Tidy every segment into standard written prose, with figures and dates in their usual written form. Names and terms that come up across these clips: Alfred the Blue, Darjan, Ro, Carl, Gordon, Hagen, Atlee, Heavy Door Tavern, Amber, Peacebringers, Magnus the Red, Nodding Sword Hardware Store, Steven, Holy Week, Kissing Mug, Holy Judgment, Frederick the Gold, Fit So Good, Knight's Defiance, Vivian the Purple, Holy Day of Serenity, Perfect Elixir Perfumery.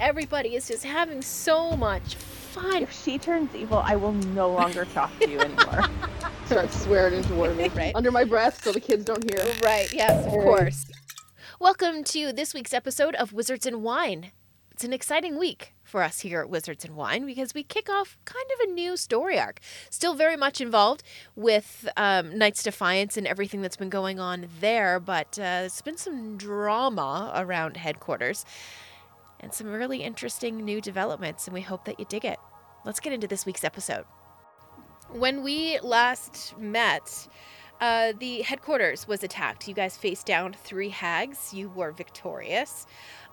everybody is just having so much fun. If she turns evil, I will no longer talk to you anymore. Start swearing into Warden. Right. Under my breath so the kids don't hear. Right, yes, of course. Welcome to this week's episode of Wizards and Wine. It's an exciting week for us here at Wizards and Wine because we kick off kind of a new story arc. Still very much involved with Knight's Defiance and everything that's been going on there, but there's been some drama around headquarters and some really interesting new developments, and we hope that you dig it. Let's get into this week's episode. When we last met, the headquarters was attacked. You guys faced down 3 hags. You were victorious.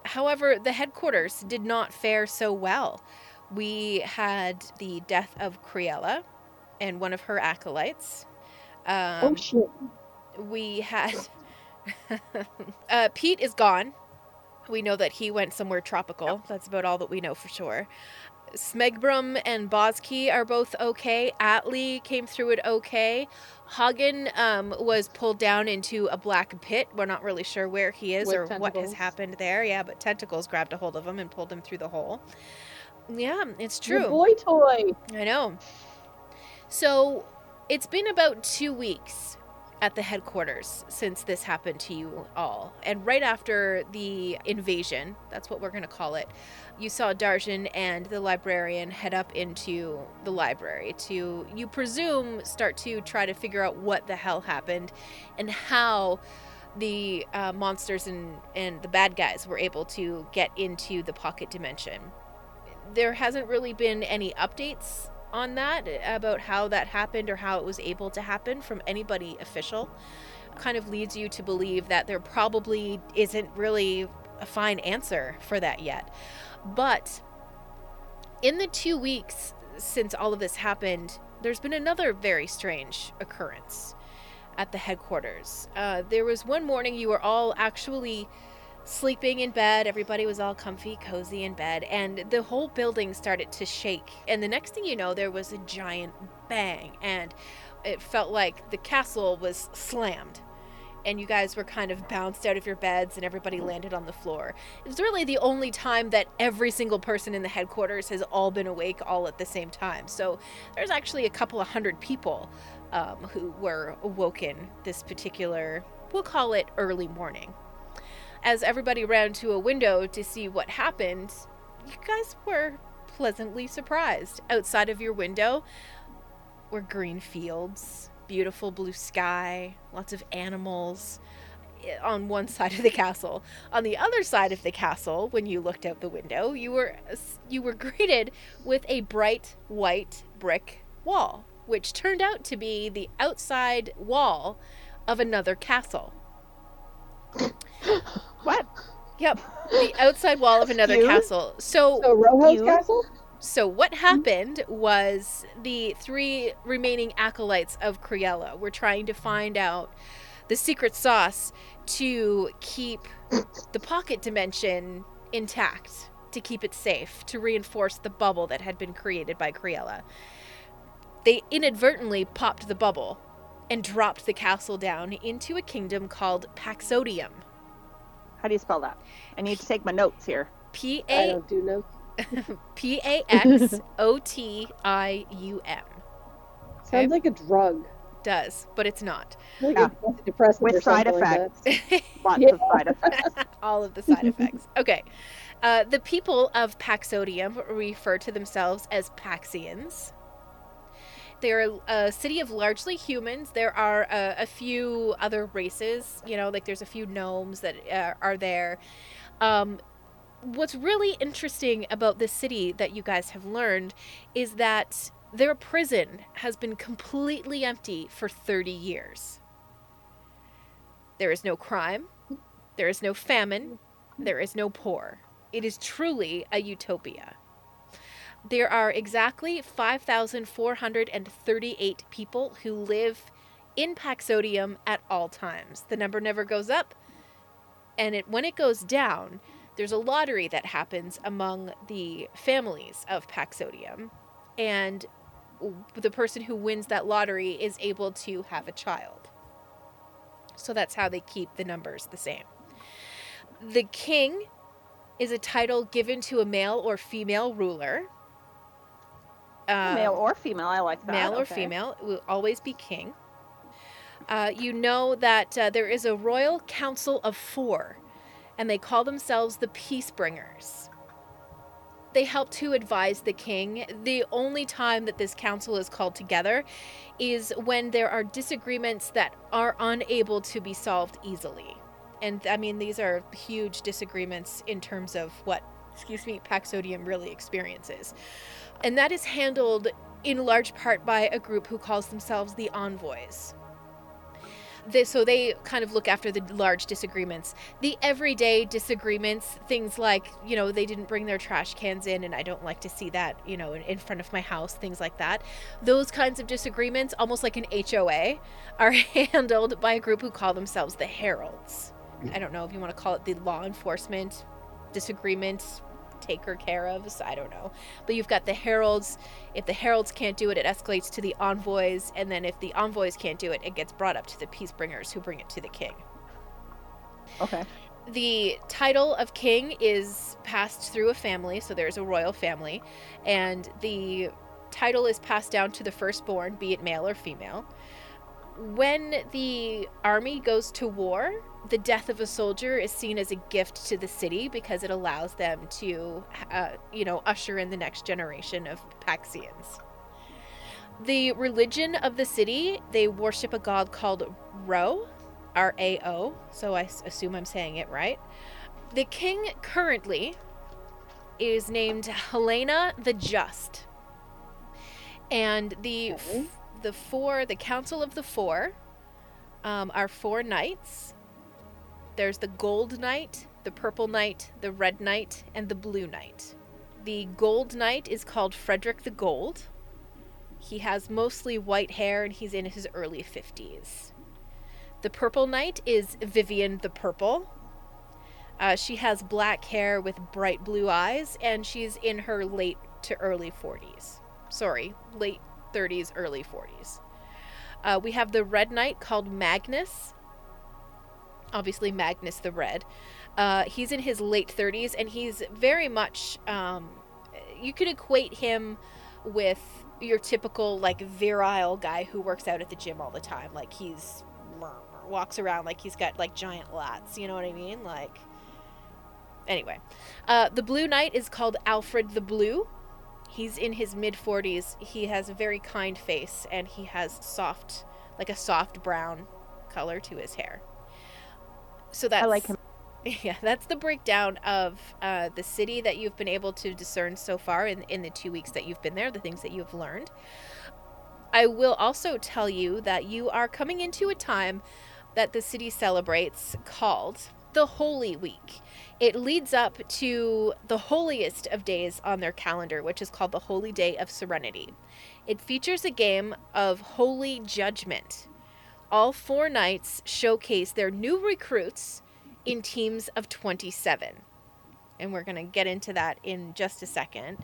However, the headquarters did not fare so well. We had the death of Criella and one of her acolytes. Oh, shit. We had... Pete is gone. We know that he went somewhere tropical. That's about all that we know for sure. Smegbrum and Boski are both okay. Atlee came through it okay. Hagen was pulled down into a black pit. We're not really sure where he is or what has happened there. Yeah, but tentacles grabbed a hold of him and pulled him through the hole. Yeah, it's true. Your boy toy. I know. So it's been about 2 weeks at the headquarters since this happened to you all. And right after the invasion, that's what we're going to call it, you saw Darjan and the librarian head up into the library to, you presume, start to try to figure out what the hell happened and how the monsters and the bad guys were able to get into the pocket dimension. There hasn't really been any updates on that, about how that happened or how it was able to happen from anybody official. Kind of leads you to believe that there probably isn't really a fine answer for that yet. But in the 2 weeks since all of this happened, there's been another very strange occurrence at the headquarters. There was one morning you were all actually sleeping in bed, everybody was all comfy, cozy in bed, and the whole building started to shake. And the next thing you know, there was a giant bang, and it felt like the castle was slammed. And you guys were kind of bounced out of your beds, and everybody landed on the floor. It was really the only time that every single person in the headquarters has all been awake all at the same time. So there's actually a couple of hundred people who were awoken this particular, we'll call it early morning. As everybody ran to a window to see what happened, you guys were pleasantly surprised. Outside of your window were green fields, beautiful blue sky, lots of animals on one side of the castle. On the other side of the castle, when you looked out the window, you were greeted with a bright white brick wall, which turned out to be the outside wall of another castle. What? Yep. The outside wall of another castle. So Roho's castle? So what happened was the 3 remaining acolytes of Criella were trying to find out the secret sauce to keep the pocket dimension intact, to keep it safe, to reinforce the bubble that had been created by Criella. They inadvertently popped the bubble and dropped the castle down into a kingdom called Paxodium. How do you spell that? I need to take my notes here. I don't do notes. Paxotium. Okay. Sounds like a drug. Does, but it's not. Yeah. With side effects. Like lots of side effects. All of the side effects. Okay. The people of Paxodium refer to themselves as Paxians. They're a city of largely humans. There are a few other races, you know, like there's a few gnomes that are there. What's really interesting about this city that you guys have learned is that their prison has been completely empty for 30 years. There is no crime. There is no famine. There is no poor. It is truly a utopia. There are exactly 5,438 people who live in Paxodium at all times. The number never goes up, and when it goes down, there's a lottery that happens among the families of Paxodium, and the person who wins that lottery is able to have a child. So that's how they keep the numbers the same. The king is a title given to a male or female ruler. Male or female, I like that. Male or female, it will always be king. You know that there is a royal council of 4, and they call themselves the Peacebringers. They help to advise the king. The only time that this council is called together is when there are disagreements that are unable to be solved easily. And, I mean, these are huge disagreements in terms of what, Paxodium really experiences. And that is handled in large part by a group who calls themselves the Envoys. So they kind of look after the large disagreements. The everyday disagreements, things like, you know, they didn't bring their trash cans in and I don't like to see that, you know, in front of my house, things like that. Those kinds of disagreements, almost like an HOA, are handled by a group who call themselves the Heralds. I don't know if you want to call it the law enforcement disagreement taker care of, so I don't know. But you've got the Heralds. If the Heralds can't do it, it escalates to the Envoys, and then if the Envoys can't do it, it gets brought up to the Peacebringers, who bring it to the king. Okay. The title of king is passed through a family, so there's a royal family, and the title is passed down to the firstborn, be it male or female. When the army goes to war, the death of a soldier is seen as a gift to the city because it allows them to, you know, usher in the next generation of Paxians. The religion of the city, they worship a god called Ro, R-A-O, so I assume I'm saying it right. The king currently is named Helena the Just. And the Council of the 4 are 4 knights. There's the Gold Knight, the Purple Knight, the Red Knight, and the Blue Knight. The Gold Knight is called Frederick the Gold. He has mostly white hair, and he's in his early 50s. The Purple Knight is Vivian the Purple. She has black hair with bright blue eyes, and she's in her late to early 40s. Sorry, late 30s, early 40s. We have the Red Knight called Magnus. Obviously, Magnus the Red. He's in his late 30s, and he's very much... you could equate him with your typical, like, virile guy who works out at the gym all the time. Like, he's... walks around like he's got, like, giant lats. You know what I mean? Like... Anyway. The Blue Knight is called Alfred the Blue. He's in his mid-40s. He has a very kind face, and he has soft... like a soft brown color to his hair. So that's, I like him. Yeah, that's the breakdown of the city that you've been able to discern so far in the 2 weeks that you've been there, the things that you've learned. I will also tell you that you are coming into a time that the city celebrates called the Holy Week. It leads up to the holiest of days on their calendar, which is called the Holy Day of Serenity. It features a game of Holy Judgment. All 4 knights showcase their new recruits in teams of 27. And we're going to get into that in just a second.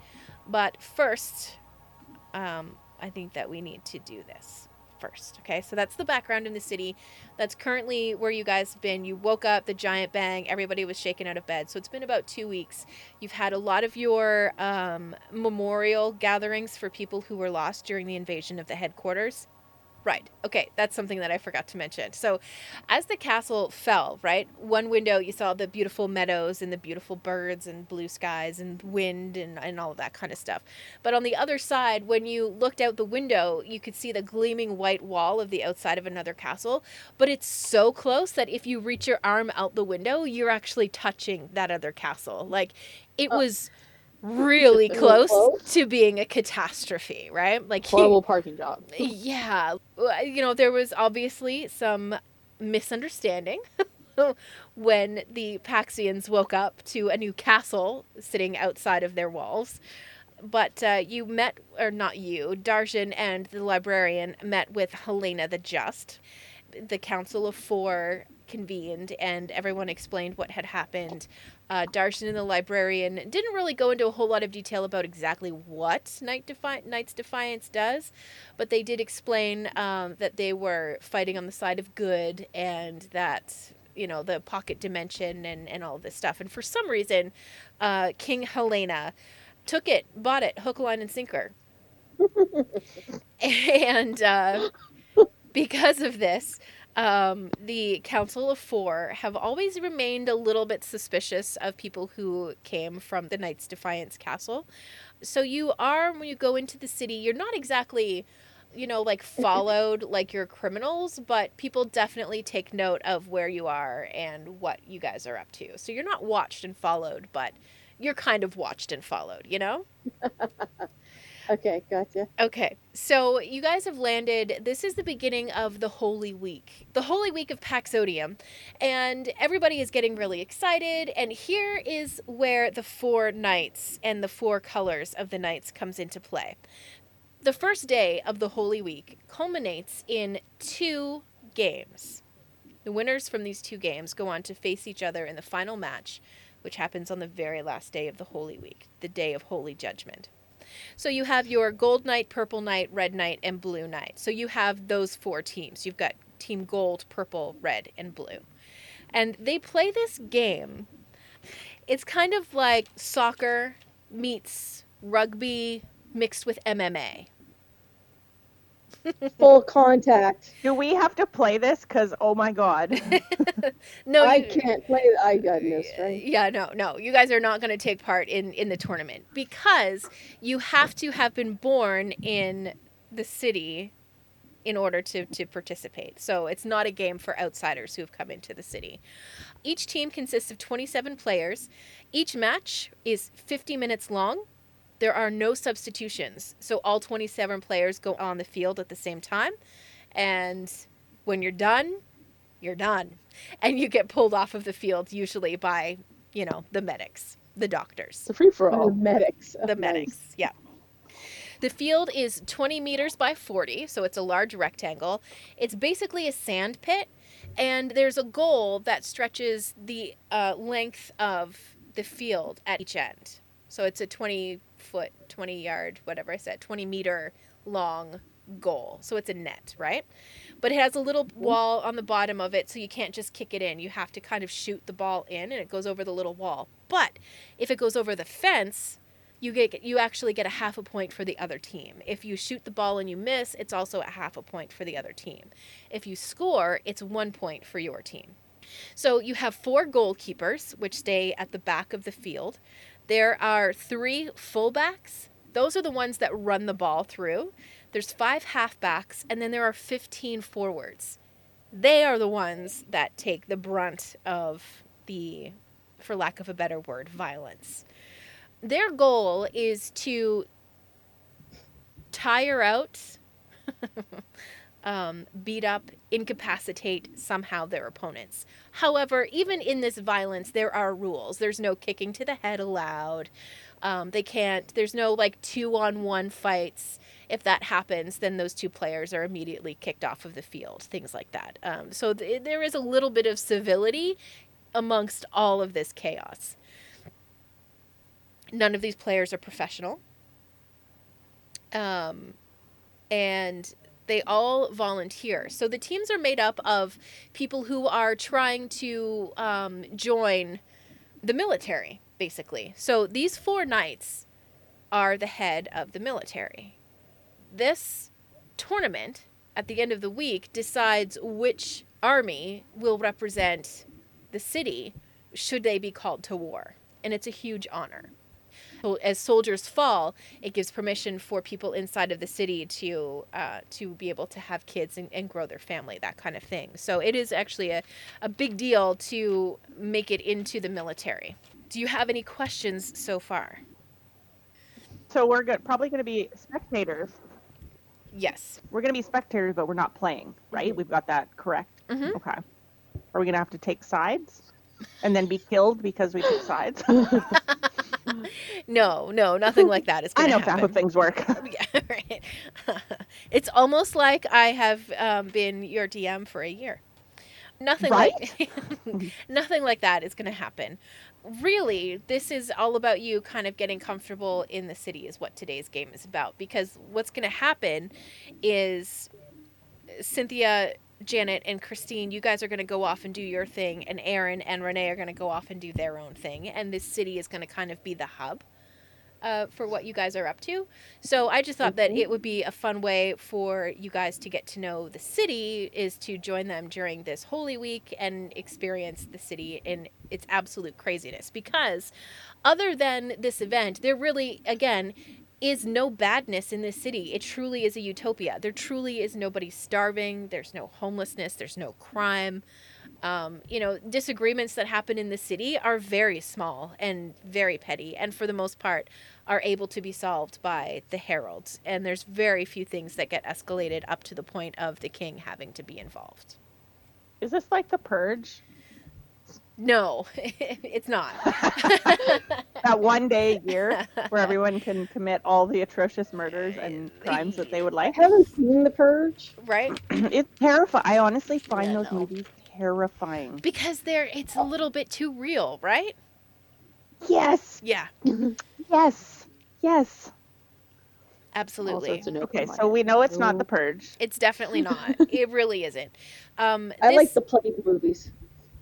But first, I think that we need to do this first. Okay, so that's the background in the city. That's currently where you guys have been. You woke up, the giant bang, everybody was shaken out of bed. So it's been about 2 weeks. You've had a lot of your memorial gatherings for people who were lost during the invasion of the headquarters. Right. Okay. That's something that I forgot to mention. So as the castle fell, right, one window you saw the beautiful meadows and the beautiful birds and blue skies and wind and all of that kind of stuff. But on the other side, when you looked out the window, you could see the gleaming white wall of the outside of another castle. But it's so close that if you reach your arm out the window, you're actually touching that other castle. Like it was... really close to being a catastrophe, right? Like horrible parking job. Yeah. You know, there was obviously some misunderstanding when the Paxians woke up to a new castle sitting outside of their walls. But you met, or not you, Darjan and the librarian met with Helena the Just. The Council of 4 convened and everyone explained what had happened. Darjan and the librarian didn't really go into a whole lot of detail about exactly what Knight's Defiance does, but they did explain that they were fighting on the side of good and that you know, the pocket dimension and all this stuff. And for some reason, King Helena took it, bought it, hook, line, and sinker. And because of this, the Council of Four have always remained a little bit suspicious of people who came from the Knight's Defiance Castle. So you are, when you go into the city, you're not exactly, you know, like followed like you're criminals, but people definitely take note of where you are and what you guys are up to. So you're not watched and followed, but you're kind of watched and followed, you know? Okay, gotcha. Okay, so you guys have landed. This is the beginning of the Holy Week. The Holy Week of Paxodium. And everybody is getting really excited. And here is where the four knights and the four colors of the knights comes into play. The first day of the Holy Week culminates in 2 games. The winners from these 2 games go on to face each other in the final match, which happens on the very last day of the Holy Week, the day of Holy Judgment. So you have your Gold Knight, Purple Knight, Red Knight, and Blue Knight. So you have those 4 teams. You've got Team Gold, Purple, Red, and Blue. And they play this game. It's kind of like soccer meets rugby mixed with MMA. Full contact. Do we have to play this? Because, oh my god. No, I can't play. I got this, right? Yeah, no. You guys are not going to take part in the tournament because you have to have been born in the city in order to participate. So it's not a game for outsiders who have come into the city. Each team consists of 27 players. Each match is 50 minutes long. There are no substitutions, so all 27 players go on the field at the same time, and when you're done, and you get pulled off of the field usually by, you know, the medics, the doctors. The free-for-all. The medics. The medics, yeah. The field is 20 meters by 40, so it's a large rectangle. It's basically a sand pit, and there's a goal that stretches the length of the field at each end. So it's a 20-foot, 20-yard, whatever I said, 20-meter long goal. So it's a net, right? But it has a little wall on the bottom of it, so you can't just kick it in. You have to kind of shoot the ball in, and it goes over the little wall. But if it goes over the fence, you actually get a half a point for the other team. If you shoot the ball and you miss, it's also a half a point for the other team. If you score, it's 1 point for your team. So you have 4 goalkeepers, which stay at the back of the field. There are 3 fullbacks. Those are the ones that run the ball through. There's 5 halfbacks, and then there are 15 forwards. They are the ones that take the brunt of the, for lack of a better word, violence. Their goal is to tire out, beat up, incapacitate somehow their opponents. However, even in this violence, there are rules. There's no kicking to the head allowed. There's no like 2-on-1 fights. If that happens, then those 2 players are immediately kicked off of the field, things like that. So there is a little bit of civility amongst all of this chaos. None of these players are professional. And they all volunteer. So the teams are made up of people who are trying to join the military, basically. So these 4 knights are the head of the military. This tournament, at the end of the week, decides which army will represent the city should they be called to war. And it's a huge honor. So as soldiers fall, it gives permission for people inside of the city to be able to have kids and grow their family, that kind of thing. So it is actually a big deal to make it into the military. Do you have any questions so far? So we're probably going to be spectators. Yes. We're going to be spectators, but we're not playing, right? Mm-hmm. We've got that correct. Mm-hmm. Okay. Are we going to have to take sides and then be killed because we took sides? No, nothing like that is going to happen. I know how things work. Yeah, right. It's almost like I have been your DM for a year. Nothing like that is going to happen. Really, this is all about you kind of getting comfortable in the city is what today's game is about. Because what's going to happen is Cynthia Janet and Christine, you guys are going to go off and do your thing, and Aaron and Renee are going to go off and do their own thing, and this city is going to kind of be the hub for what you guys are up to. So I just thought that it would be a fun way for you guys to get to know the city is to join them during this Holy Week and experience the city in its absolute craziness. Because other than this event, there really, again, is no badness in this city. It truly is a utopia. There truly is nobody starving. There's no homelessness. There's no crime. You know, disagreements that happen in the city are very small and very petty, and for the most part are able to be solved by the heralds. And there's very few things that get escalated up to the point of the king having to be involved. Is this like The Purge? No, it's not. That one day a year where everyone can commit all the atrocious murders and crimes that they would like. I haven't seen The Purge. Right? It's terrifying. I honestly find those movies terrifying. Because it's a little bit too real, right? Yes. Yeah. Yes. Yes. Absolutely. Okay, so we know it's not The Purge. It's definitely not. It really isn't. I like the plague movies.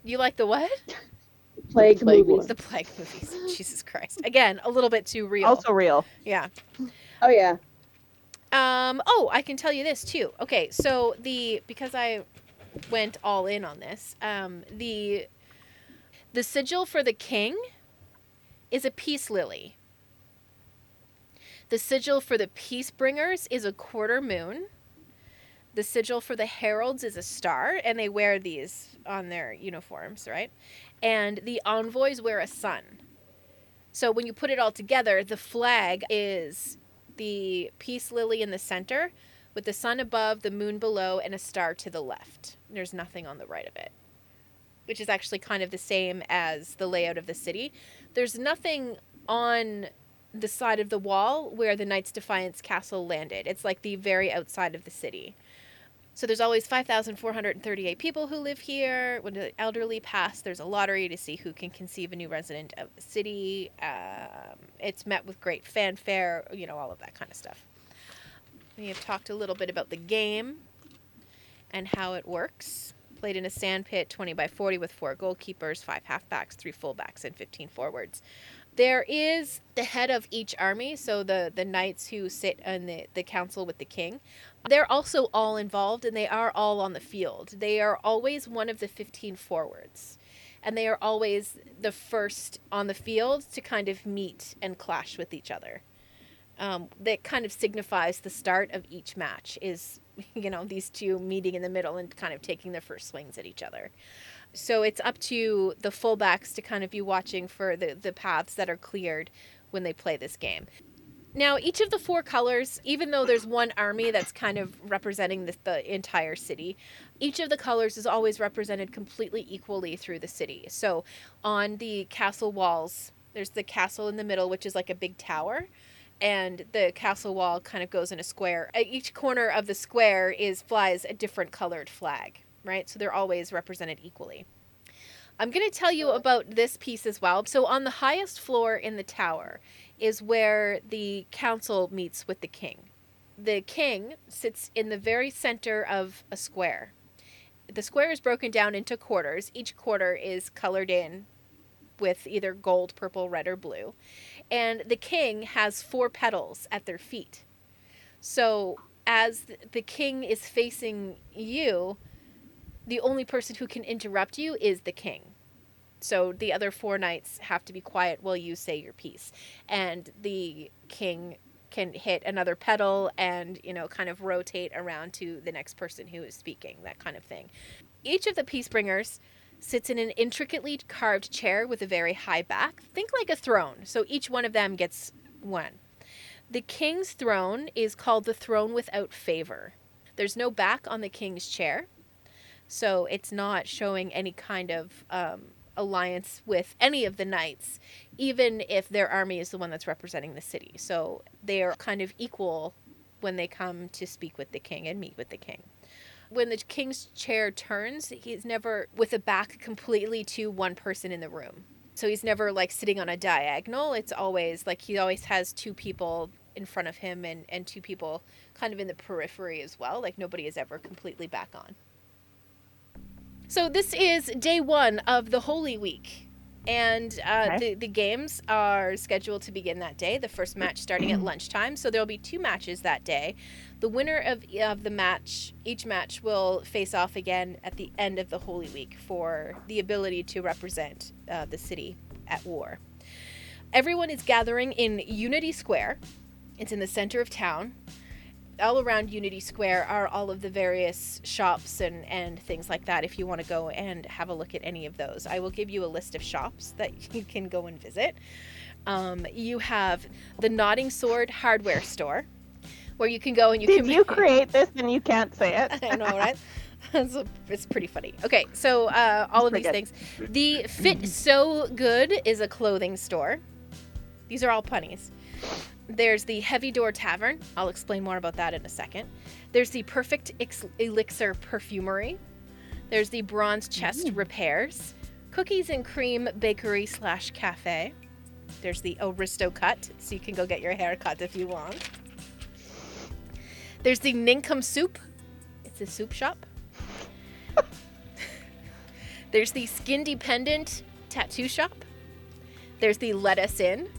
You like the what? The plague movies. The plague movies. Jesus Christ. Again, a little bit too real. Also real. Yeah. Oh, yeah. I can tell you this, too. Okay, so because I went all in on this, the sigil for the king is a peace lily. The sigil for the Peacebringers is a quarter moon. The sigil for the heralds is a star, and they wear these on their uniforms, right? And the envoys wear a sun. So when you put it all together, the flag is the peace lily in the center with the sun above, the moon below, and a star to the left. There's nothing on the right of it, which is actually kind of the same as the layout of the city. There's nothing on the side of the wall where the Knight's Defiance castle landed. It's like the very outside of the city. So there's always 5,438 people who live here. When the elderly pass, there's a lottery to see who can conceive a new resident of the city. It's met with great fanfare, you know, all of that kind of stuff. We have talked a little bit about the game and how it works. Played in a sandpit, 20 by 40 with 4 goalkeepers, 5 halfbacks, 3 fullbacks, and 15 forwards. There is the head of each army, so the knights who sit in the council with the king. They're also all involved, and they are all on the field. They are always one of the 15 forwards, and they are always the first on the field to kind of meet and clash with each other. That kind of signifies the start of each match is, you know, these two meeting in the middle and kind of taking their first swings at each other. So it's up to the fullbacks to kind of be watching for the paths that are cleared when they play this game. Now, each of the 4 colors, even though there's one army that's kind of representing the entire city, each of the colors is always represented completely equally through the city. So on the castle walls, there's the castle in the middle, which is like a big tower. And the castle wall kind of goes in a square. At each corner of the square flies a different colored flag. Right? So they're always represented equally. I'm going to tell you about this piece as well. So on the highest floor in the tower is where the council meets with the king. The king sits in the very center of a square. The square is broken down into quarters. Each quarter is colored in with either gold, purple, red, or blue. And the king has 4 petals at their feet. So as the king is facing you, the only person who can interrupt you is the king. So the other 4 knights have to be quiet while you say your piece. And the king can hit another petal and, you know, kind of rotate around to the next person who is speaking, that kind of thing. Each of the Peacebringers sits in an intricately carved chair with a very high back. Think like a throne. So each one of them gets one. The king's throne is called the throne without favor. There's no back on the king's chair. So it's not showing any kind of alliance with any of the knights, even if their army is the one that's representing the city. So they are kind of equal when they come to speak with the king and meet with the king. When the king's chair turns, he's never with a back completely to one person in the room. So he's never like sitting on a diagonal. It's always like he always has 2 people in front of him and 2 people kind of in the periphery as well. Like nobody is ever completely back on. So this is day one of the Holy Week. And the games are scheduled to begin that day, the first match starting at lunchtime. So there will be two matches that day. The winner of the match, each match will face off again at the end of the Holy Week for the ability to represent the city at war. Everyone is gathering in Unity Square. It's in the center of town. All around Unity Square are all of the various shops and things like that if you want to go and have a look at any of those. I will give you a list of shops that you can go and visit. You have the Nodding Sword Hardware Store, where you can go and you can... Did you create this and you can't say it? I know, right? It's pretty funny. Okay, so all of these things. The Fit So Good is a clothing store. These are all punnies. There's the Heavy Door Tavern. I'll explain more about that in a second. There's the Perfect Elixir Perfumery. There's the Bronze Chest Repairs. Cookies and Cream Bakery Slash Cafe. There's the Oristo Cut, so you can go get your hair cut if you want. There's the Nincomsoop. It's a soup shop. There's the Skin-Dependent Tattoo Shop. There's the Let Us In.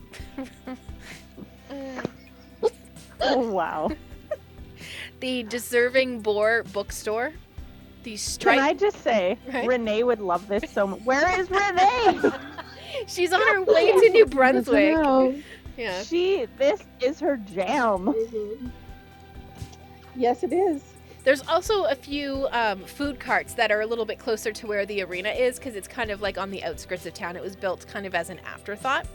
Oh, wow. The Deserving Boar Bookstore. The Can I just say, right? Renee would love this so much. Where is Renee? She's on her way to New Brunswick. Yeah. This is her jam. Mm-hmm. Yes, it is. There's also a few food carts that are a little bit closer to where the arena is, because it's kind of like on the outskirts of town. It was built kind of as an afterthought.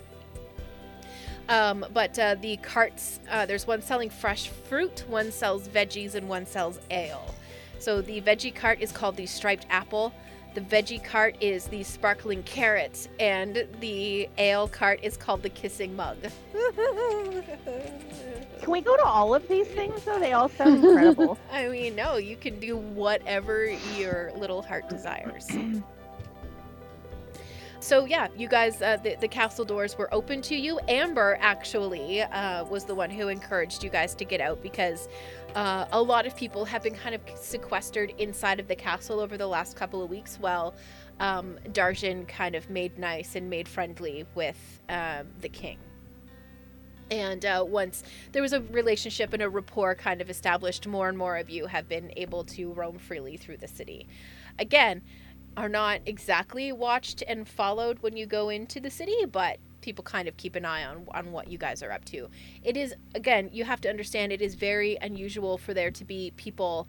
But the carts, there's one selling fresh fruit, one sells veggies, and one sells ale. So the veggie cart is called the Striped Apple. The veggie cart is the Sparkling Carrots. And the ale cart is called the Kissing Mug. Can we go to all of these things, though? They all sound incredible. I mean, no, you can do whatever your little heart desires. So yeah, you guys, the castle doors were open to you. Amber actually was the one who encouraged you guys to get out, because a lot of people have been kind of sequestered inside of the castle over the last couple of weeks while Darjan kind of made nice and made friendly with the king. And once there was a relationship and a rapport kind of established, more and more of you have been able to roam freely through the city. Again, are not exactly watched and followed when you go into the city, but people kind of keep an eye on what you guys are up to. It is, again, you have to understand, it is very unusual for there to be people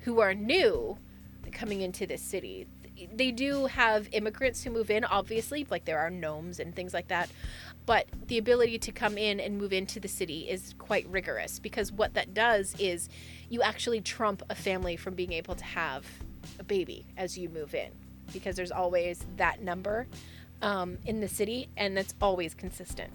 who are new coming into this city. They do have immigrants who move in, obviously, like there are gnomes and things like that, but the ability to come in and move into the city is quite rigorous, because what that does is you actually trump a family from being able to have a baby as you move in, because there's always that number in the city, and that's always consistent.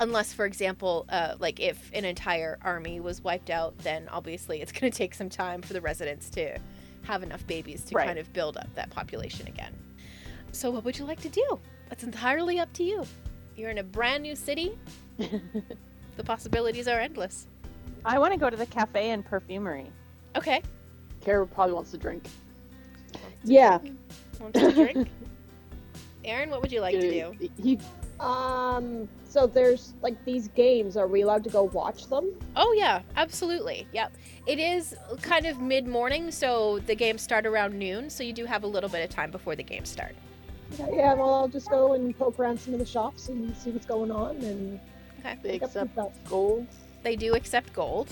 Unless, for example, like if an entire army was wiped out, then obviously it's going to take some time for the residents to have enough babies to kind of build up that population again. So what would you like to do? That's entirely up to you. You're in a brand new city. The possibilities are endless. I want to go to the cafe and perfumery. Okay. Kara probably wants to drink. Want to drink? Aaron, what would you like to do? So there's like these games. Are we allowed to go watch them? Oh yeah, absolutely. Yep. It is kind of mid-morning, so the games start around noon. So you do have a little bit of time before the games start. Yeah. Well, I'll just go and poke around some of the shops and see what's going on. And they accept gold. They do accept gold.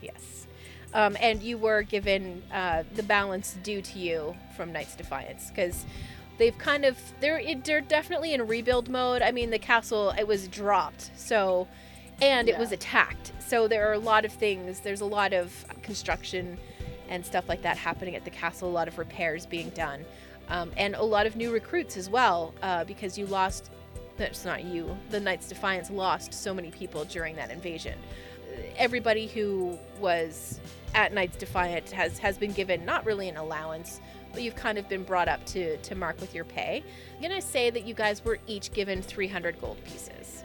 Yes. And you were given the balance due to you from Knight's Defiance, because they've kind of they're definitely in rebuild mode. I mean, the castle, it was dropped, so it was attacked. So there are a lot of things. There's a lot of construction and stuff like that happening at the castle. A lot of repairs being done, and a lot of new recruits as well, because you lost. That's not you. The Knight's Defiance lost so many people during that invasion. Everybody who was at Knight's Defiant has been given not really an allowance, but you've kind of been brought up to mark with your pay. I'm going to say that you guys were each given 300 gold pieces.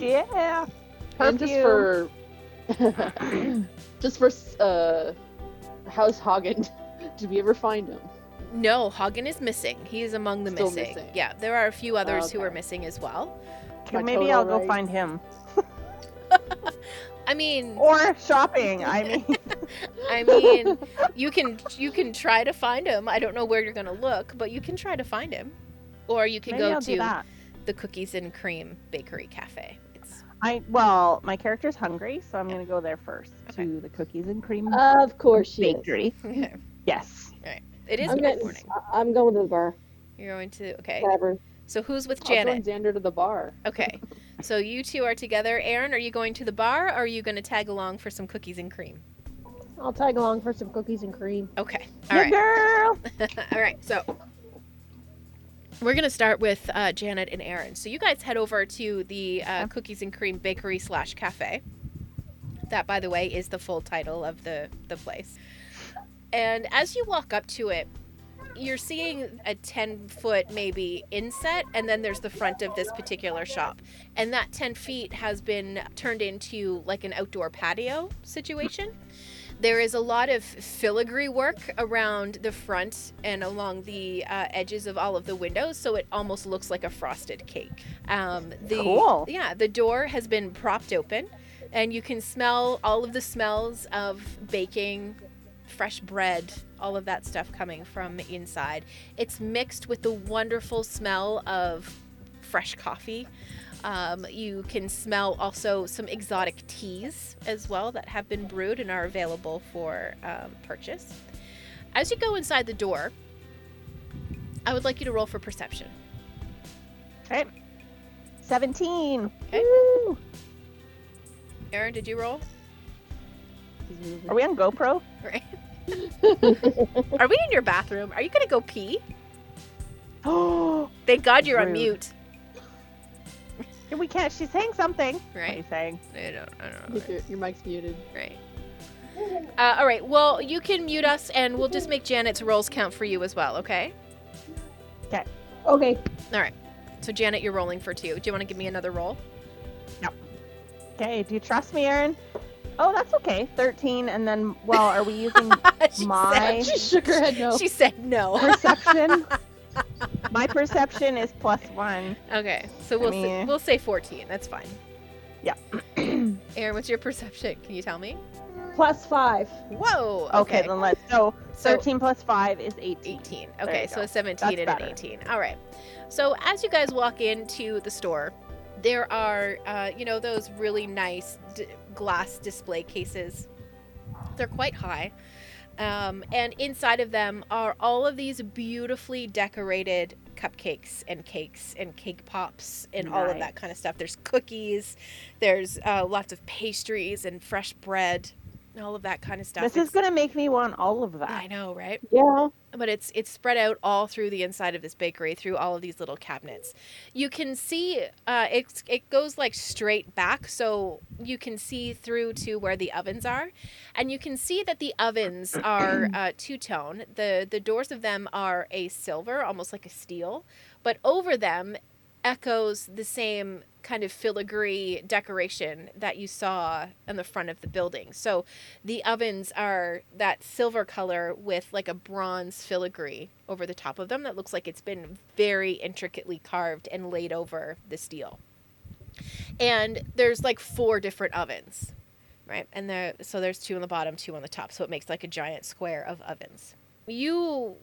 Yeah. And just for House Hagen, did we ever find him? No, Hagen is missing. He is among the missing. Yeah, there are a few others who are missing as well. Maybe I'll go find him. I mean, or shopping. I mean, you can try to find him. I don't know where you're gonna look, but you can try to find him, or you can go to the Cookies and Cream Bakery Cafe. My character's hungry, so I'm gonna go there first to the Cookies and Cream Bakery. Okay. Yes. All right. It is mid-morning. I'm going to the bar. You're going to tavern. So who's with Janet? I'll join Xander to the bar. Okay. So you two are together. Aaron, are you going to the bar, or are you going to tag along for some cookies and cream? I'll tag along for some cookies and cream. Okay. All right. Girl! All right. So we're going to start with Janet and Aaron. So you guys head over to the Cookies and Cream Bakery / Cafe. That, by the way, is the full title of the place. And as you walk up to it, you're seeing a 10-foot maybe inset, and then there's the front of this particular shop. And that 10 feet has been turned into like an outdoor patio situation. There is a lot of filigree work around the front and along the edges of all of the windows, so it almost looks like a frosted cake. Cool. Yeah, the door has been propped open, and you can smell all of the smells of baking, fresh bread, all of that stuff coming from inside. It's mixed with the wonderful smell of fresh coffee. You can smell also some exotic teas as well that have been brewed and are available for purchase. As you go inside the door, I would like you to roll for perception. Okay. 17. Okay. Woo! Aaron, did you roll? Are we on GoPro? Right. Are we in your bathroom? Are you going to go pee? Oh, thank God you're on mute. We can't. She's saying something. Right. What are you saying? I don't know. Your mic's muted. Right. All right. Well, you can mute us, and we'll just make Janet's rolls count for you as well, okay? Okay. Okay. All right. So, Janet, you're rolling for 2. Do you want to give me another roll? No. Okay. Do you trust me, Aaron? Oh, that's okay. 13, and then, are we using She shook her head no. She said no. Perception? My perception is +1. Okay, so we'll say 14. That's fine. Yeah. Aaron, what's your perception? Can you tell me? +5. Whoa. Okay, then let's go. So 13 +5 is 18. 18. Okay, so a 17 and an 18. All right. So as you guys walk into the store, there are, those really nice glass display cases. They're quite high. And inside of them are all of these beautifully decorated cupcakes and cakes and cake pops and all of that kind of stuff. There's cookies. There's lots of pastries and fresh bread. All of that kind of stuff. This is going to make me want all of that. I know, right? Yeah. But it's spread out all through the inside of this bakery, through all of these little cabinets. You can see it goes like straight back, so you can see through to where the ovens are. And you can see that the ovens are two-tone. The doors of them are a silver, almost like a steel. But over them echoes the same kind of filigree decoration that you saw in the front of the building. So the ovens are that silver color with like a bronze filigree over the top of them that looks like it's been very intricately carved and laid over the steel. And there's like 4 different ovens, right? And so there's 2 on the bottom, 2 on the top. So it makes like a giant square of ovens. You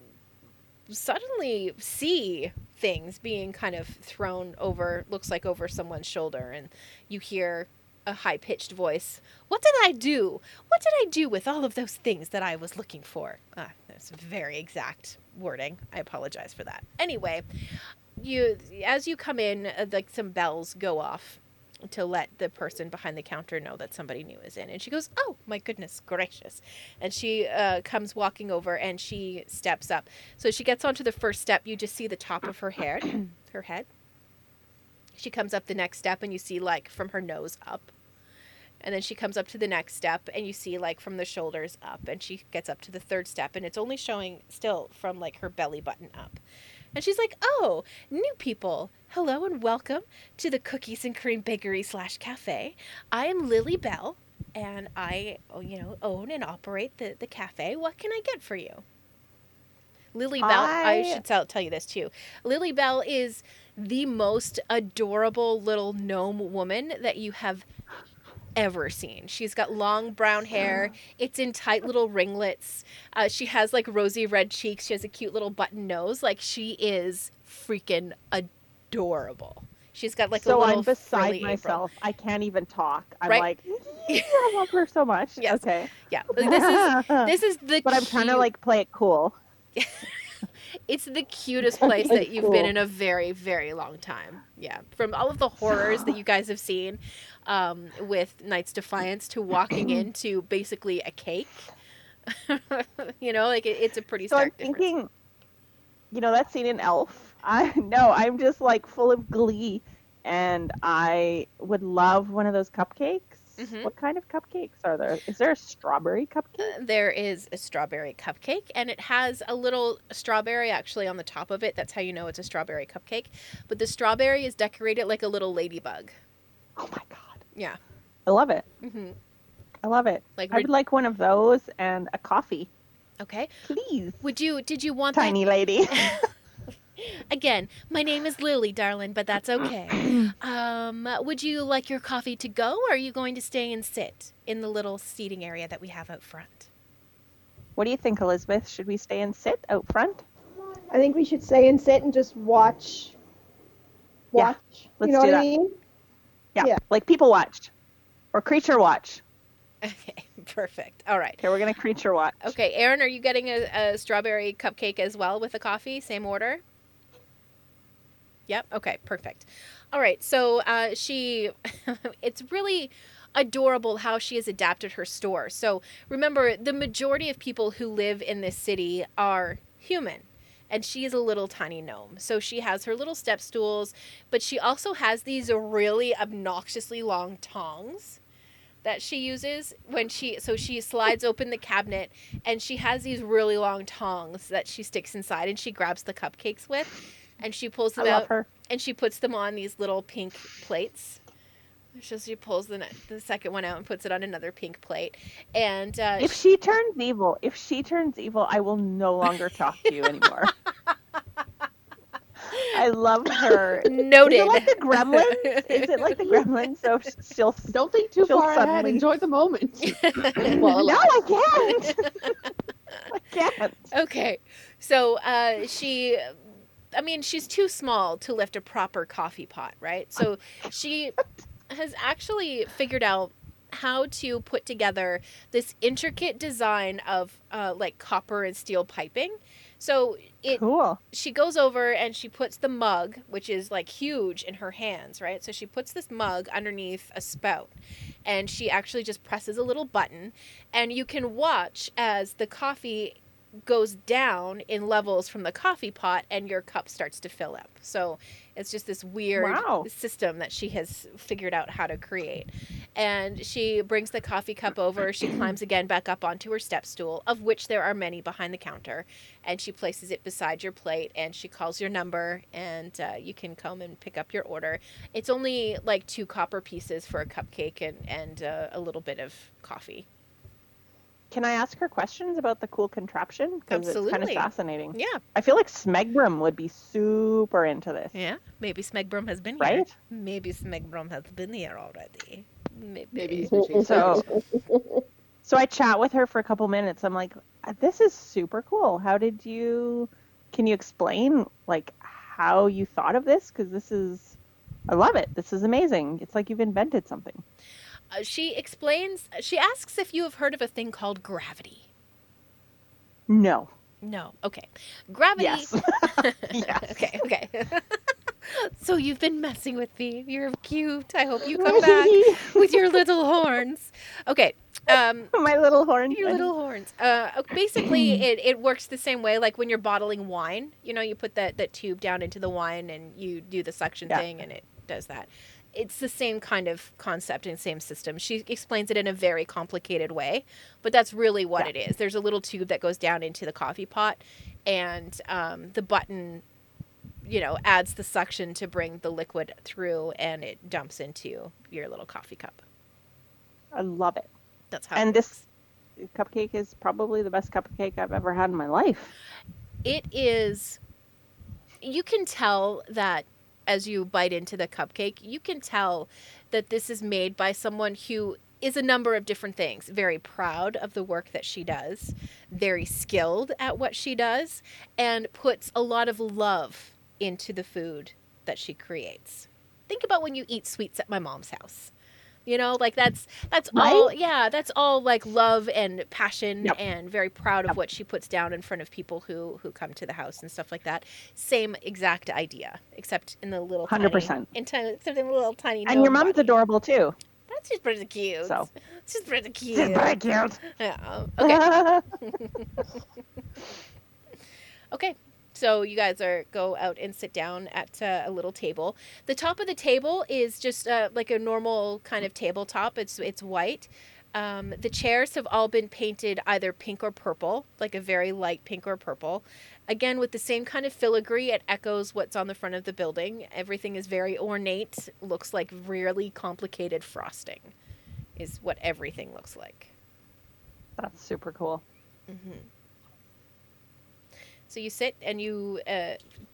suddenly see things being kind of thrown over, looks like over someone's shoulder, and you hear a high-pitched voice. What did I do? What did I do with all of those things that I was looking for? That's very exact wording. I apologize for that. Anyway, as you come in, like some bells go off to let the person behind the counter know that somebody new is in. And she goes, oh, my goodness gracious. And she comes walking over, and she steps up. So she gets onto the first step. You just see the top of her hair, her head. She comes up the next step, and you see, like, from her nose up. And then she comes up to the next step, and you see, like, from the shoulders up. And she gets up to the third step, and it's only showing still from, like, her belly button up. And she's like, oh, new people. Hello and welcome to the Cookies and Cream Bakery / Cafe. I am Lily Bell, and I own and operate the cafe. What can I get for you? Lily Bell, I should tell you this too. Lily Bell is the most adorable little gnome woman that you have ever seen. She's got long brown hair. It's in tight little ringlets. She has like rosy red cheeks. She has a cute little button nose. Like, she is freaking adorable. She's got like a little. So I'm beside myself. Apron. I can't even talk. I'm like, I love her so much. Yes. Okay. Yeah. This is the. But I'm trying to like play it cool. It's the cutest place that you've been in a very, very long time. Yeah. From all of the horrors that you guys have seen, with Knight's Defiance to walking into basically a cake. You know, like it's a pretty stark difference. So I'm thinking, you know, that scene in Elf. I'm just like full of glee, and I would love one of those cupcakes. Mm-hmm. What kind of cupcakes are there? Is there a strawberry cupcake? There is a strawberry cupcake, and it has a little strawberry actually on the top of it. That's how you know it's a strawberry cupcake. But the strawberry is decorated like a little ladybug. Oh my god! Yeah, I love it. Mm-hmm. I love it. Like, I would like one of those and a coffee. Okay, please. Did you want tiny that... lady? Again, my name is Lily, darling, but that's okay. Would you like your coffee to go, or are you going to stay and sit in the little seating area that we have out front? What do you think, Elizabeth? Should we stay and sit out front? I think we should stay and sit and just watch. Yeah, let's do that. I mean? Yeah, like people watch or creature watch. Okay, perfect. All right. Okay, we're going to creature watch. Okay, Aaron, are you getting a strawberry cupcake as well with a coffee? Same order? Yep. Okay, perfect. All right. So it's really adorable how she has adapted her store. So remember, the majority of people who live in this city are human, and she is a little tiny gnome. So she has her little step stools, but she also has these really obnoxiously long tongs that she uses when she slides open the cabinet, and she has these really long tongs that she sticks inside, and she grabs the cupcakes with, and she pulls them out and she puts them on these little pink plates. So she pulls the second one out and puts it on another pink plate. And if she turns evil, I will no longer talk to you anymore. I love her. Noted. Is it like the Gremlins? So she'll don't think too far suddenly... ahead. Enjoy the moment. Well, no, I can't. I can't. Okay, so she's too small to lift a proper coffee pot, right? So she has actually figured out how to put together this intricate design of like copper and steel piping. So she goes over and she puts the mug, which is like huge in her hands, right? So she puts this mug underneath a spout, and she actually just presses a little button, and you can watch as the coffee goes down in levels from the coffee pot, and your cup starts to fill up. So it's just this weird system that she has figured out how to create. And she brings the coffee cup over. She climbs again back up onto her step stool, of which there are many behind the counter. And she places it beside your plate, and she calls your number, and you can come and pick up your order. It's only like 2 copper pieces for a cupcake and a little bit of coffee. Can I ask her questions about the cool contraption? Because it's kind of fascinating. Yeah. I feel like Smegbrum would be super into this. Yeah. Maybe Smegbrum has been here. Right? Maybe Smegbrum has been here already. Maybe. So I chat with her for a couple minutes. I'm like, this is super cool. Can you explain like how you thought of this? Because I love it. This is amazing. It's like you've invented something. She asks if you have heard of a thing called gravity. No. Okay. Gravity. Yes. Yes. Okay. So you've been messing with me. You're cute. I hope you come back with your little horns. Okay. My little horns. Your little horns. Basically, it works the same way. Like when you're bottling wine, you know, you put that tube down into the wine and you do the suction thing and it does that. It's the same kind of concept and same system. She explains it in a very complicated way, but that's really what it is. There's a little tube that goes down into the coffee pot, and the button, you know, adds the suction to bring the liquid through, and it dumps into your little coffee cup. I love it. That's how. And this cupcake is probably the best cupcake I've ever had in my life. It is, you can tell that as you bite into the cupcake, you can tell that this is made by someone who is a number of different things. Very proud of the work that she does, very skilled at what she does, and puts a lot of love into the food that she creates. Think about when you eat sweets at my mom's house. You know, like that's right? all. Yeah, that's all like love and passion, yep. and very proud of yep. what she puts down in front of people who come to the house and stuff like that. Same exact idea, except in the little 100%. Something little tiny. And your mom's adorable too. She's pretty cute. So she's pretty cute. She's pretty cute. Yeah. Okay. Okay. So you guys go out and sit down at a little table. The top of the table is just like a normal kind of tabletop. It's white. The chairs have all been painted either pink or purple, like a very light pink or purple. Again, with the same kind of filigree, it echoes what's on the front of the building. Everything is very ornate, looks like really complicated frosting is what everything looks like. That's super cool. Mm-hmm. So you sit and you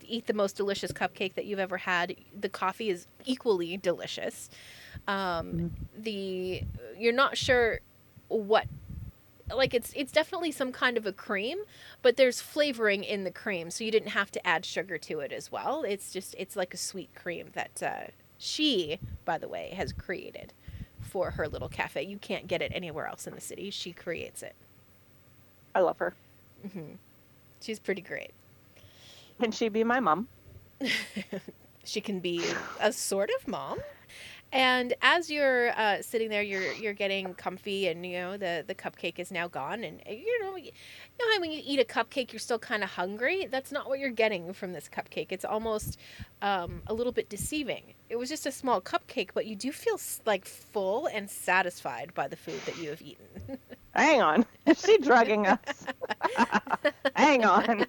eat the most delicious cupcake that you've ever had. The coffee is equally delicious. You're not sure what, like it's definitely some kind of a cream, but there's flavoring in the cream, so you didn't have to add sugar to it as well. It's like a sweet cream that she, by the way, has created for her little cafe. You can't get it anywhere else in the city. She creates it. I love her. Mm-hmm. She's pretty great. Can she be my mom? She can be a sort of mom. And as you're sitting there, you're getting comfy, and you know the cupcake is now gone, and you know how when you eat a cupcake you're still kind of hungry. That's not what you're getting from this cupcake. It's almost a little bit deceiving. It was just a small cupcake, but you do feel like full and satisfied by the food that you have eaten. Hang on, is she drugging us? Hang on.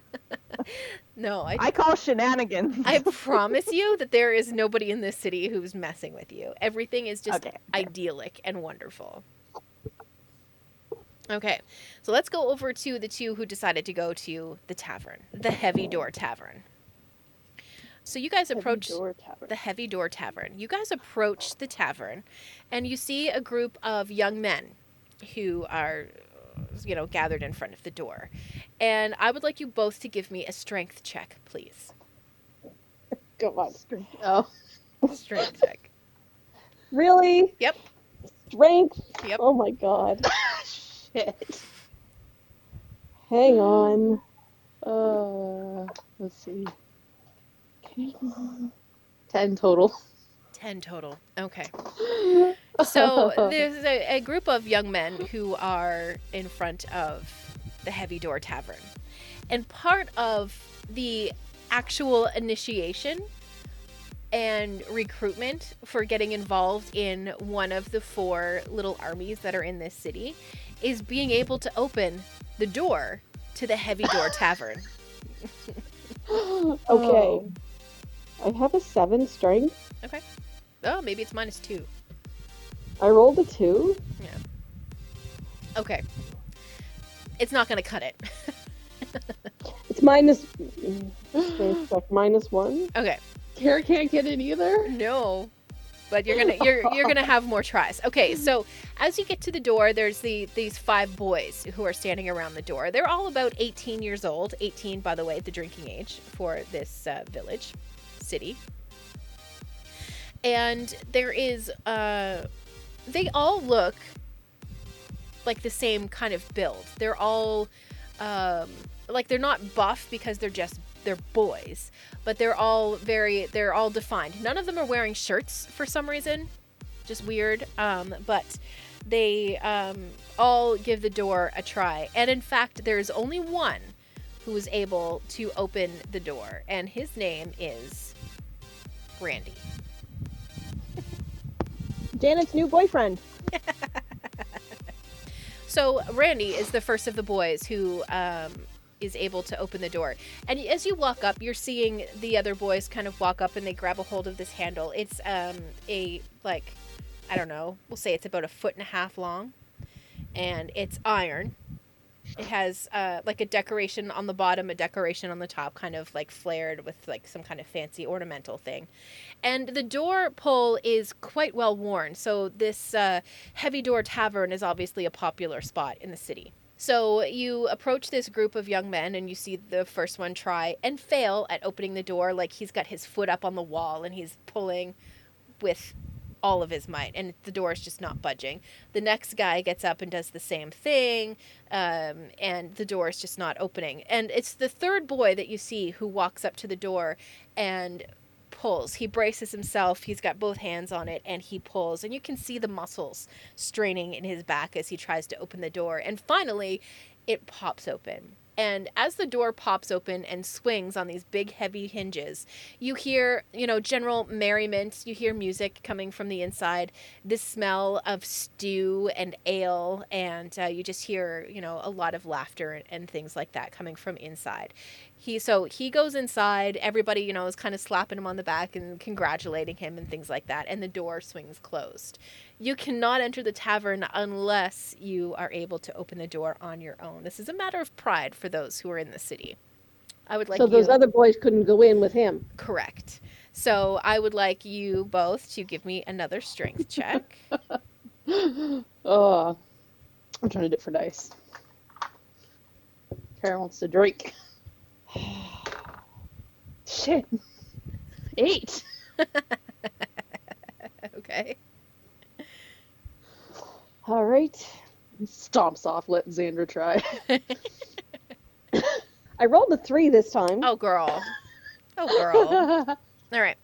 No, I call shenanigans. I promise you that there is nobody in this city who's messing with you. Everything is just idyllic and wonderful. Okay, so let's go over to the two who decided to go to the tavern, the Heavy Door Tavern. So you guys approach the Heavy Door Tavern. You guys approach the tavern, and you see a group of young men who are... gathered in front of the door. And I would like you both to give me a strength check, please. Go on. Oh. Strength check. Really? Yep. Strength? Yep. Oh my god. Shit. Hang on. Let's see. 10 total. 10 total. Okay. So there's a group of young men who are in front of the Heavy Door Tavern. And part of the actual initiation and recruitment for getting involved in one of the 4 little armies that are in this city is being able to open the door to the Heavy Door Tavern. Okay. I have a 7 strength. Okay. Oh, maybe it's -2. I rolled a 2? Yeah. Okay. It's not going to cut it. It's -1. Okay. Kara can't get it either? No. But you're going to have more tries. Okay, so as you get to the door, there's these 5 boys who are standing around the door. They're all about 18 years old. 18, by the way, the drinking age for this village, city. And there is, they all look like the same kind of build. They're all, they're not buff because they're boys, but they're all defined. None of them are wearing shirts for some reason, just weird. But they, all give the door a try. And in fact, there's only one who was able to open the door, and his name is Randy. Janet's new boyfriend. So Randy is the first of the boys who is able to open the door. And as you walk up, you're seeing the other boys kind of walk up, and they grab a hold of this handle. It's we'll say it's about 1.5 feet long. And it's iron. It has like a decoration on the bottom, a decoration on the top, kind of like flared with like some kind of fancy ornamental thing. And the door pull is quite well worn. So this Heavy Door Tavern is obviously a popular spot in the city. So you approach this group of young men and you see the first one try and fail at opening the door. Like he's got his foot up on the wall and he's pulling with all of his might, and the door is just not budging. The next guy gets up and does the same thing, and the door is just not opening. And it's the third boy that you see who walks up to the door and pulls. He braces himself, he's got both hands on it, and he pulls. And you can see the muscles straining in his back as he tries to open the door. And finally, it pops open. And as the door pops open and swings on these big, heavy hinges, you hear, you know, general merriment. You hear music coming from the inside, this smell of stew and ale, and you just hear, you know, a lot of laughter and things like that coming from inside. So he goes inside. Everybody, you know, is kind of slapping him on the back and congratulating him and things like that. And the door swings closed. You cannot enter the tavern unless you are able to open the door on your own. This is a matter of pride for those who are in the city. I would like so those other boys couldn't go in with him. Correct. So I would like you both to give me another strength check. Oh, I'm trying to do it for dice. Kara wants to drink. Shit. 8. Okay. All right. Stomps off. Let Xander try. I rolled a 3 this time. Oh, girl. All right.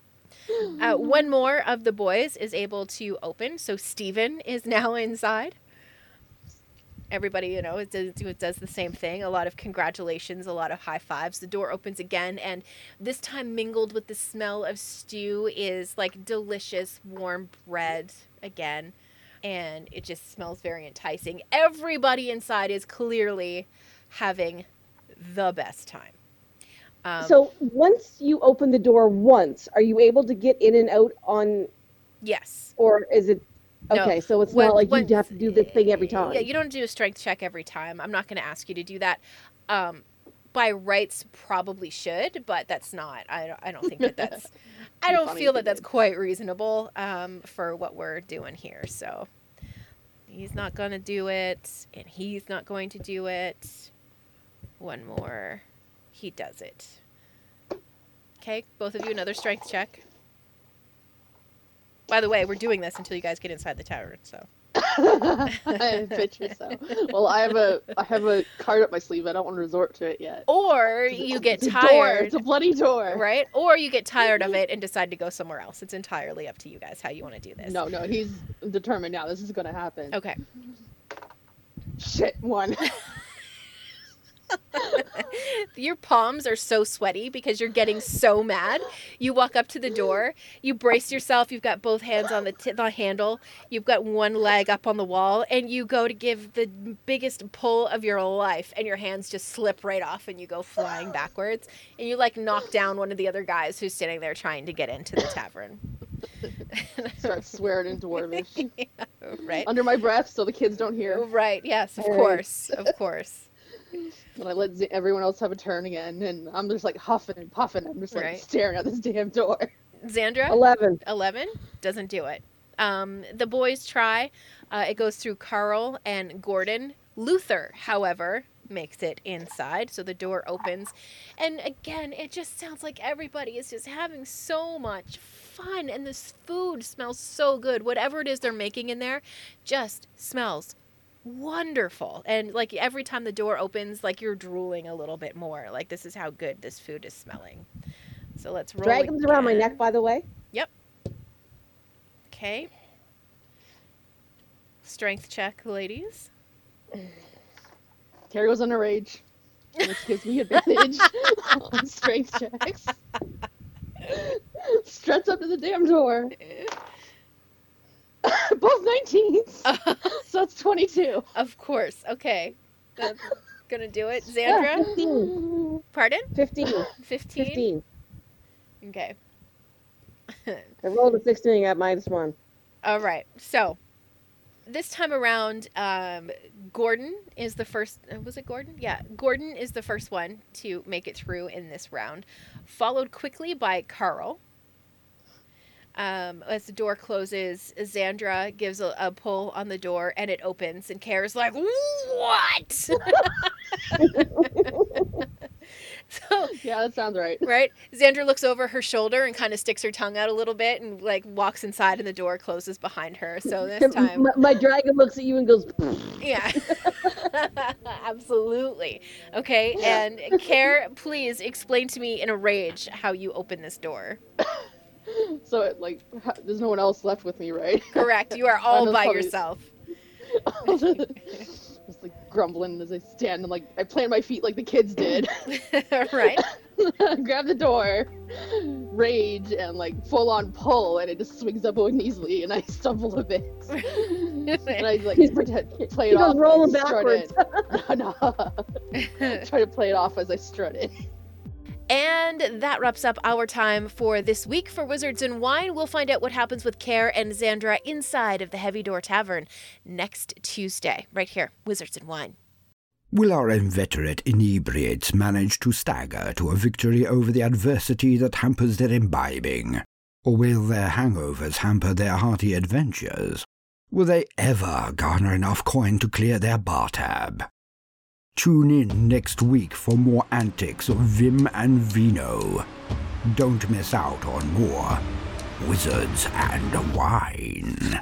One more of the boys is able to open. So Steven is now inside. Everybody, you know, it does the same thing. A lot of congratulations, a lot of high fives. The door opens again, and this time mingled with the smell of stew is like delicious warm bread again. And it just smells very enticing. Everybody inside is clearly having the best time. So once you open the door once, are you able to get in and out on... Yes. Or is it... Okay, no. So it's not like you have to do this thing every time. Yeah, you don't do a strength check every time. I'm not going to ask you to do that. By rights, probably should, but that's not. I don't think that's. I don't feel that that's quite reasonable for what we're doing here. So he's not going to do it, and he's not going to do it. One more. He does it. Okay, both of you, another strength check. By the way, we're doing this until you guys get inside the tavern, so. I picture so. Well, I have a card up my sleeve. I don't want to resort to it yet. Or you get tired. It's a bloody door. Right? Or you get tired of it and decide to go somewhere else. It's entirely up to you guys how you want to do this. No, he's determined now. This is going to happen. Okay. Shit, 1. Your palms are so sweaty because you're getting so mad. You walk up to the door, you brace yourself, you've got both hands on the handle, you've got one leg up on the wall, and you go to give the biggest pull of your life, and your hands just slip right off and you go flying backwards, and you like knock down one of the other guys who's standing there trying to get into the tavern. Start swearing in Dwarvish. Yeah, right. Under my breath so the kids don't hear. Right, yes, of course. And I let everyone else have a turn again, and I'm just like huffing and puffing. I'm just like staring at this damn door. Xandra? 11 doesn't do it. The boys try. It goes through Carl and Gordon. Luther, however, makes it inside, so the door opens. And again, it just sounds like everybody is just having so much fun, and this food smells so good. Whatever it is they're making in there just smells wonderful. And like every time the door opens, like you're drooling a little bit more. Like this is how good this food is smelling. So let's roll. Dragons around my neck, by the way. Yep. Okay. Strength check, ladies. Carrie was on a rage, which gives me advantage on strength checks. Struts up to the damn door. Both 19s. So that's 22. Of course. Okay. That's gonna do it. Xandra? 15. Pardon? 15. Okay. I rolled a 16 at -1. All right. So this time around, Gordon is the first. Was it Gordon? Yeah, Gordon is the first one to make it through in this round, followed quickly by Carl. As the door closes, Xandra gives a pull on the door, and it opens, and Kara's like, "What?" So, yeah, that sounds right. Right? Xandra looks over her shoulder and kind of sticks her tongue out a little bit and, like, walks inside, and the door closes behind her. So this time... My dragon looks at you and goes... Yeah. Absolutely. Okay, and Care, please explain to me in a rage how you open this door. So, it, like, there's no one else left with me, right? Correct. You are all by yourself. Just like grumbling as I stand, and like I plant my feet like the kids did. Right. Grab the door, rage, and like full on pull, and it just swings up uneasily, and I stumble a bit. And I like play it off. You roll backwards. No. Try to play it off as I strutted. And that wraps up our time for this week for Wizards and Wine. We'll find out what happens with Care and Xandra inside of the Heavy Door Tavern next Tuesday, right here, Wizards and Wine. Will our inveterate inebriates manage to stagger to a victory over the adversity that hampers their imbibing? Or will their hangovers hamper their hearty adventures? Will they ever garner enough coin to clear their bar tab? Tune in next week for more antics of Vim and Vino. Don't miss out on more Wizards and Wine.